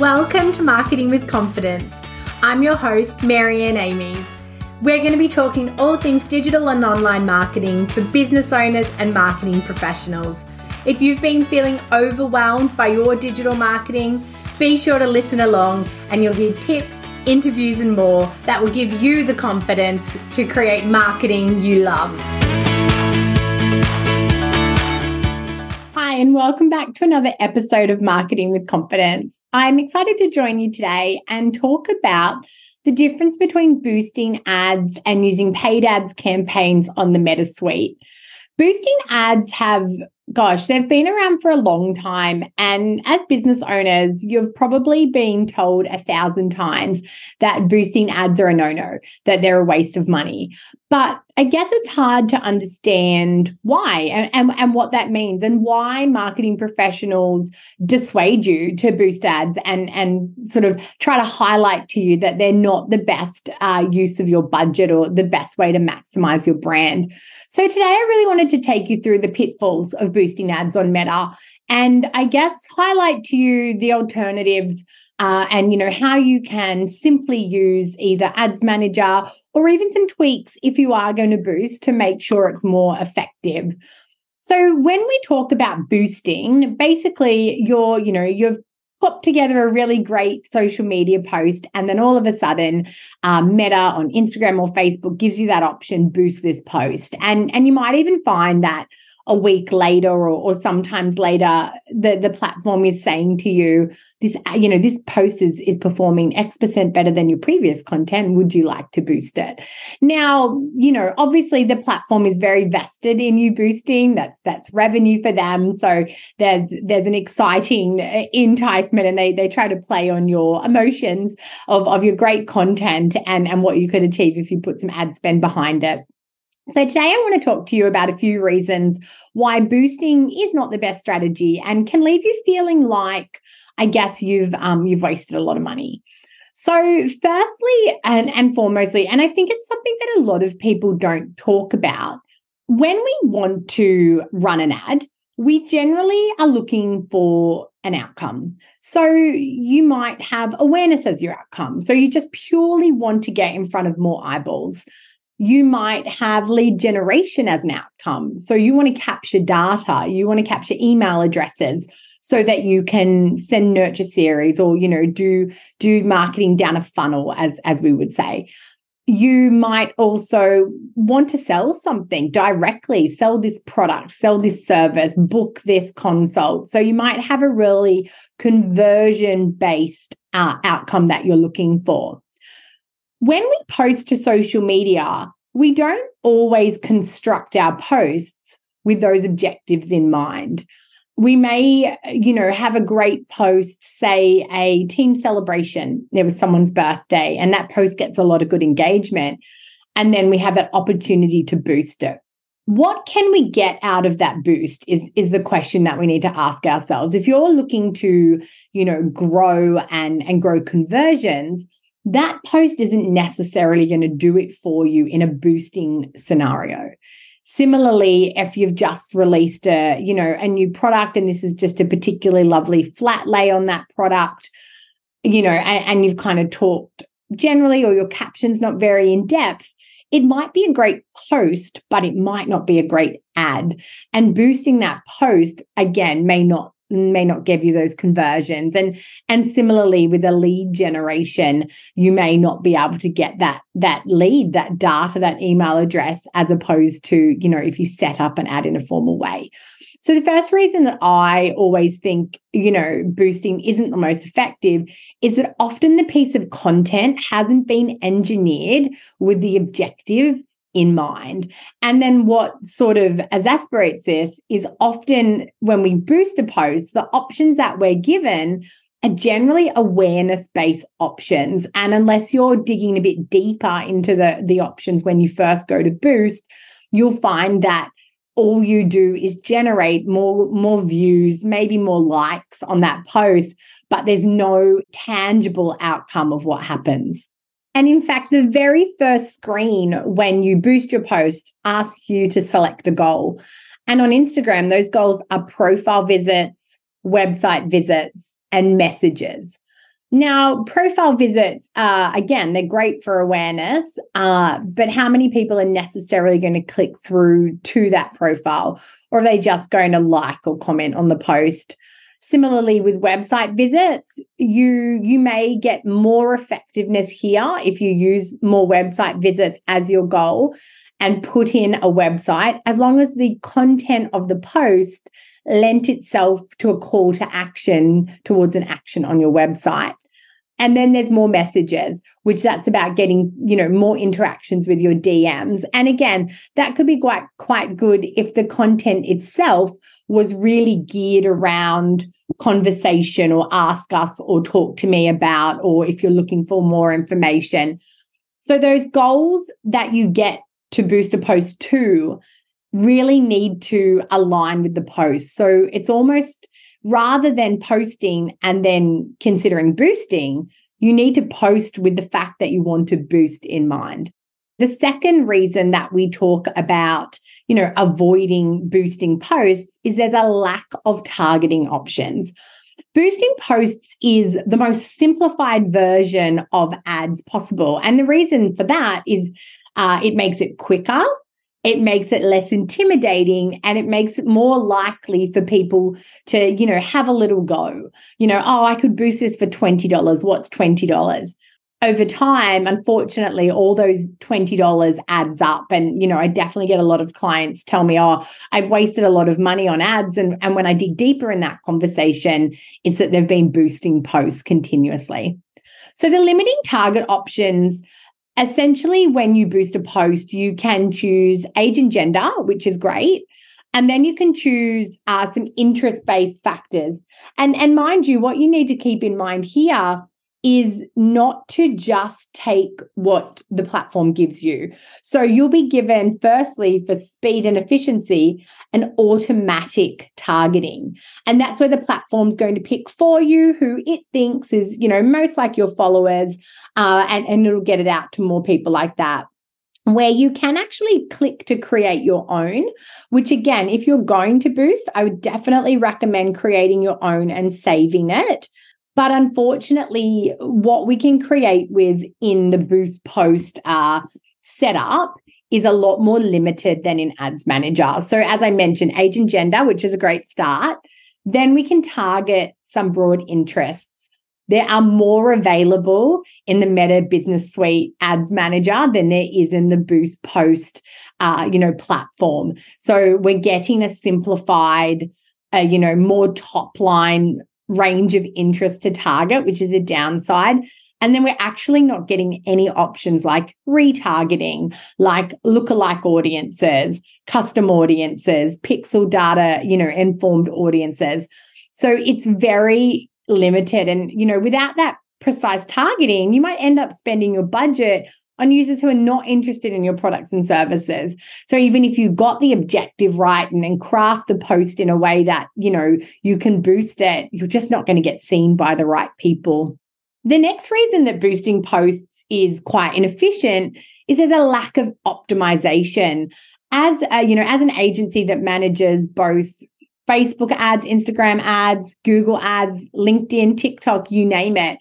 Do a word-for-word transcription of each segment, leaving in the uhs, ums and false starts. Welcome to Marketing with Confidence. I'm your host, Mary Ann Amies. We're going to be talking all things digital and online marketing for business owners and marketing professionals. If you've been feeling overwhelmed by your digital marketing, be sure to listen along and you'll hear tips, interviews and more that will give you the confidence to create marketing you love. Hi, and welcome back to another episode of Marketing with Confidence. I'm excited to join you today and talk about the difference between boosting ads and using paid ads campaigns on the Meta Suite. Boosting ads have, gosh, they've been around for a long time. And as business owners, you've probably been told a thousand times that boosting ads are a no-no, that they're a waste of money. But I guess it's hard to understand why and, and, and what that means and why marketing professionals dissuade you to boost ads and, and sort of try to highlight to you that they're not the best uh, use of your budget or the best way to maximize your brand. So today, I really wanted to take you through the pitfalls of boosting ads on Meta and I guess highlight to you the alternatives Uh, and, you know, how you can simply use either Ads Manager or even some tweaks if you are going to boost to make sure it's more effective. So when we talk about boosting, basically you're, you know, you've put together a really great social media post and then all of a sudden um, Meta on Instagram or Facebook gives you that option, boost this post. And, and you might even find that a week later or, or sometimes later, the, the platform is saying to you, this, you know, this post is, is performing X percent better than your previous content. Would you like to boost it? Now, you know, obviously the platform is very vested in you boosting. That's that's revenue for them. So there's there's an exciting enticement and they they try to play on your emotions of, of your great content and, and what you could achieve if you put some ad spend behind it. So today I want to talk to you about a few reasons why boosting is not the best strategy and can leave you feeling like, I guess, you've um, you've wasted a lot of money. So firstly and, and foremostly, and I think it's something that a lot of people don't talk about, when we want to run an ad, we generally are looking for an outcome. So you might have awareness as your outcome. So you just purely want to get in front of more eyeballs. You might have lead generation as an outcome. So you want to capture data, you want to capture email addresses so that you can send nurture series or, you know, do, do marketing down a funnel, as, as we would say. You might also want to sell something directly, sell this product, sell this service, book this consult. So you might have a really conversion-based uh, outcome that you're looking for. When we post to social media, we don't always construct our posts with those objectives in mind. We may, you know, have a great post, say a team celebration. There was someone's birthday and that post gets a lot of good engagement. And then we have that opportunity to boost it. What can we get out of that boost is, is the question that we need to ask ourselves. If you're looking to, you know, grow and, and grow conversions, that post isn't necessarily going to do it for you in a boosting scenario. Similarly, if you've just released a, you know, a new product and this is just a particularly lovely flat lay on that product, you know, and, and you've kind of talked generally or your caption's not very in depth, it might be a great post, but it might not be a great ad. And boosting that post, again, may not may not give you those conversions. And, and similarly with a lead generation, you may not be able to get that, that lead, that data, that email address, as opposed to, you know, if you set up an ad in a formal way. So the first reason that I always think, you know, boosting isn't the most effective is that often the piece of content hasn't been engineered with the objective in mind. And then what sort of exasperates this is often when we boost a post, the options that we're given are generally awareness-based options. And unless you're digging a bit deeper into the, the options when you first go to boost, you'll find that all you do is generate more, more views, maybe more likes on that post, but there's no tangible outcome of what happens. And in fact, the very first screen when you boost your post asks you to select a goal. And on Instagram, those goals are profile visits, website visits, and messages. Now, profile visits, uh, again, they're great for awareness, uh, but how many people are necessarily going to click through to that profile? Or are they just going to like or comment on the post? Similarly, with website visits, you, you may get more effectiveness here if you use more website visits as your goal and put in a website, as long as the content of the post lent itself to a call to action towards an action on your website. And then there's more messages, which that's about getting, you know, more interactions with your D Ms. And again, that could be quite, quite good if the content itself was really geared around conversation or ask us or talk to me about, or if you're looking for more information. So those goals that you get to boost a post to really need to align with the post. So it's almost, rather than posting and then considering boosting, you need to post with the fact that you want to boost in mind. The second reason that we talk about, you know, avoiding boosting posts is there's a lack of targeting options. Boosting posts is the most simplified version of ads possible. And the reason for that is uh, it makes it quicker. It makes it less intimidating, and it makes it more likely for people to, you know, have a little go. You know, oh, I could boost this for twenty dollars. What's twenty dollars? Over time, unfortunately, all those twenty dollars adds up. And, you know, I definitely get a lot of clients tell me, oh, I've wasted a lot of money on ads. And, and when I dig deeper in that conversation, it's that they've been boosting posts continuously. So the limiting target options. Essentially, when you boost a post, you can choose age and gender, which is great. And then you can choose uh, some interest-based factors. And, and mind you, what you need to keep in mind here is not to just take what the platform gives you. So you'll be given, firstly, for speed and efficiency, an automatic targeting. And that's where the platform's going to pick for you who it thinks is, you know, most like your followers, uh, and, and it'll get it out to more people like that. Where you can actually click to create your own, which again, if you're going to boost, I would definitely recommend creating your own and saving it. But unfortunately, what we can create with in the boost post uh, setup is a lot more limited than in Ads Manager. So as I mentioned, age and gender, which is a great start. Then we can target some broad interests. There are more available in the Meta Business Suite Ads Manager than there is in the boost post, uh, you know, platform. So we're getting a simplified, uh, you know, more top line range of interest to target, which is a downside. And then we're actually not getting any options like retargeting, like lookalike audiences, custom audiences, pixel data, you know, informed audiences. So it's very limited. And, you know, without that precise targeting, you might end up spending your budget on users who are not interested in your products and services. So even if you got the objective right and, and craft the post in a way that, you know, you can boost it, you're just not going to get seen by the right people. The next reason that boosting posts is quite inefficient is there's a lack of optimization. As a, you know, as an agency that manages both Facebook ads, Instagram ads, Google ads, LinkedIn, TikTok, you name it,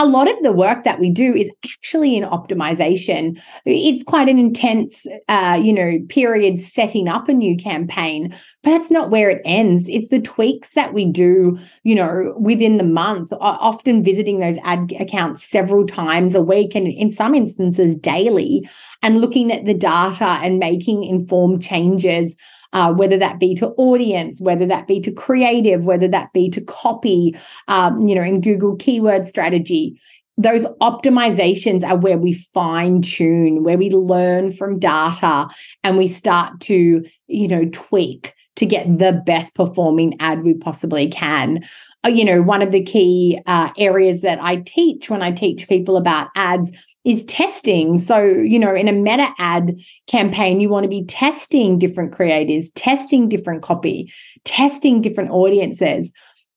a lot of the work that we do is actually in optimization. It's quite an intense, uh, you know, period setting up a new campaign, but that's not where it ends. It's the tweaks that we do, you know, within the month, often visiting those ad accounts several times a week and in some instances daily, and looking at the data and making informed changes, uh, whether that be to audience, whether that be to creative, whether that be to copy, um, you know, in Google keyword strategy. Those optimizations are where we fine tune, where we learn from data and we start to, you know, tweak to get the best performing ad we possibly can. You know, one of the key uh, areas that I teach when I teach people about ads is testing. So, you know, in a meta ad campaign, you want to be testing different creatives, testing different copy, testing different audiences.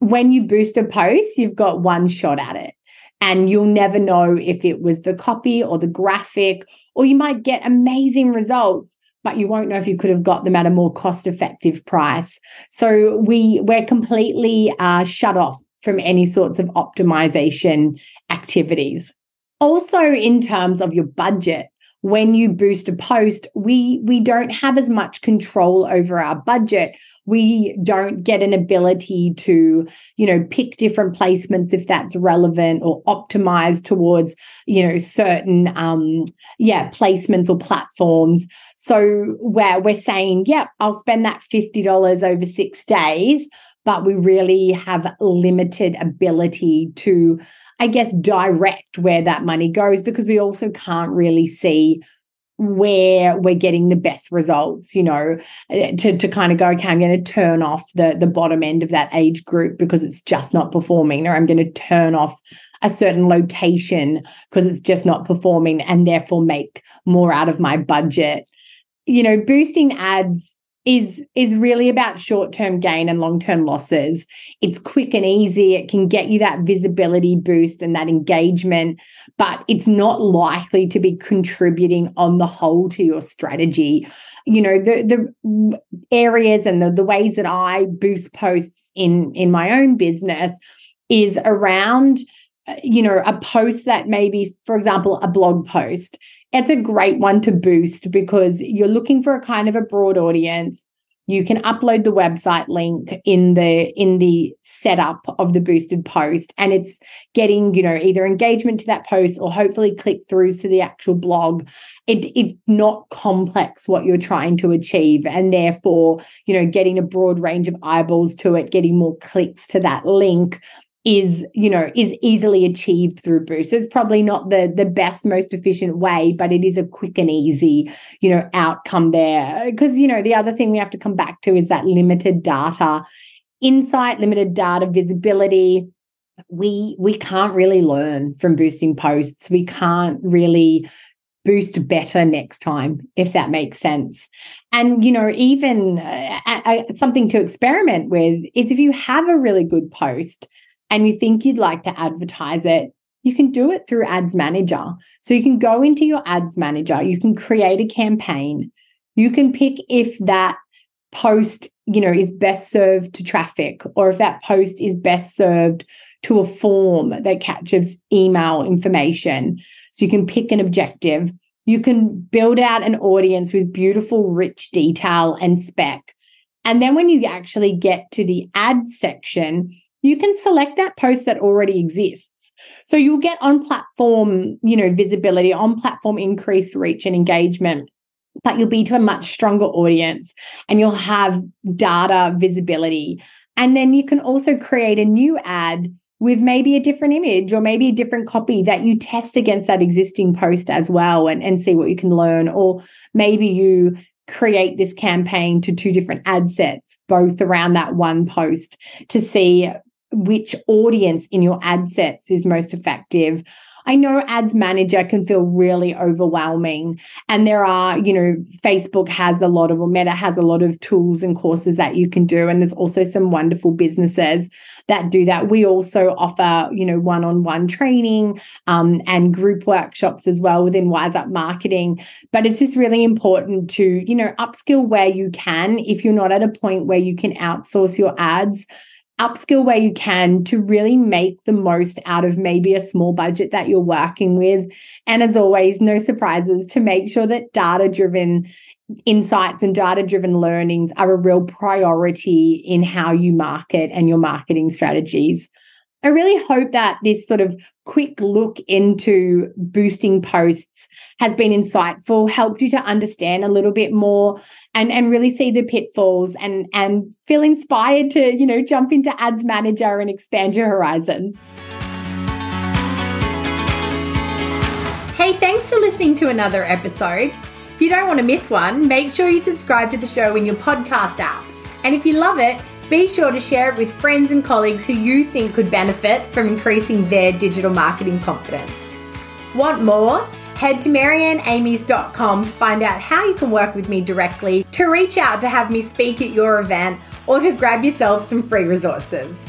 When you boost a post, you've got one shot at it. And you'll never know if it was the copy or the graphic, or you might get amazing results, but you won't know if you could have got them at a more cost-effective price. So we, we're completely uh, shut off from any sorts of optimization activities. Also, in terms of your budget, when you boost a post, we, we don't have as much control over our budget. We don't get an ability to, you know, pick different placements if that's relevant, or optimize towards, you know, certain, um, yeah, placements or platforms. So where we're saying, yeah, I'll spend that fifty dollars over six days, but we really have limited ability to, I guess, direct where that money goes, because we also can't really see where we're getting the best results, you know, to, to kind of go, okay, I'm going to turn off the, the bottom end of that age group because it's just not performing, or I'm going to turn off a certain location because it's just not performing, and therefore make more out of my budget. You know, boosting ads is is really about short-term gain and long-term losses. It's quick and easy. It can get you that visibility boost and that engagement, but it's not likely to be contributing on the whole to your strategy. You know, the the areas and the, the ways that I boost posts in, in my own business is around, you know, a post that maybe, for example, a blog post. It's a great one to boost because you're looking for a kind of a broad audience. You can upload the website link in the in the setup of the boosted post, and it's getting, you know, either engagement to that post or hopefully click-throughs to the actual blog. It, it's not complex what you're trying to achieve, and therefore, you know, getting a broad range of eyeballs to it, getting more clicks to that link is, you know, is easily achieved through boosts. It's probably not the, the best, most efficient way, but it is a quick and easy, you know, outcome there. Because, you know, the other thing we have to come back to is that limited data insight, limited data visibility. We, we can't really learn from boosting posts. We can't really boost better next time, if that makes sense. And, you know, even uh, uh, something to experiment with is if you have a really good post and you think you'd like to advertise it, you can do it through Ads Manager. So you can go into your Ads Manager, you can create a campaign, you can pick if that post, you know, is best served to traffic, or if that post is best served to a form that captures email information. So you can pick an objective. You can build out an audience with beautiful, rich detail and spec. And then when you actually get to the ad section, you can select that post that already exists. So you'll get on-platform, you know, visibility, on-platform increased reach and engagement, but you'll be to a much stronger audience and you'll have data visibility. And then you can also create a new ad with maybe a different image or maybe a different copy that you test against that existing post as well, and, and see what you can learn. Or maybe you create this campaign to two different ad sets, both around that one post, to see which audience in your ad sets is most effective. I know Ads Manager can feel really overwhelming, and there are, you know, Facebook has a lot of, or Meta has a lot of tools and courses that you can do. And there's also some wonderful businesses that do that. We also offer, you know, one-on-one training um, and group workshops as well within Wise Up Marketing. But it's just really important to, you know, upskill where you can. If you're not at a point where you can outsource your ads, upskill where you can to really make the most out of maybe a small budget that you're working with. And as always, no surprises, to make sure that data-driven insights and data-driven learnings are a real priority in how you market and your marketing strategies. I really hope that this sort of quick look into boosting posts has been insightful, helped you to understand a little bit more and, and really see the pitfalls and, and feel inspired to, you know, jump into Ads Manager and expand your horizons. Hey, thanks for listening to another episode. If you don't want to miss one, make sure you subscribe to the show in your podcast app. And if you love it, be sure to share it with friends and colleagues who you think could benefit from increasing their digital marketing confidence. Want more? Head to mary ann amies dot com to find out how you can work with me directly, to reach out to have me speak at your event, or to grab yourself some free resources.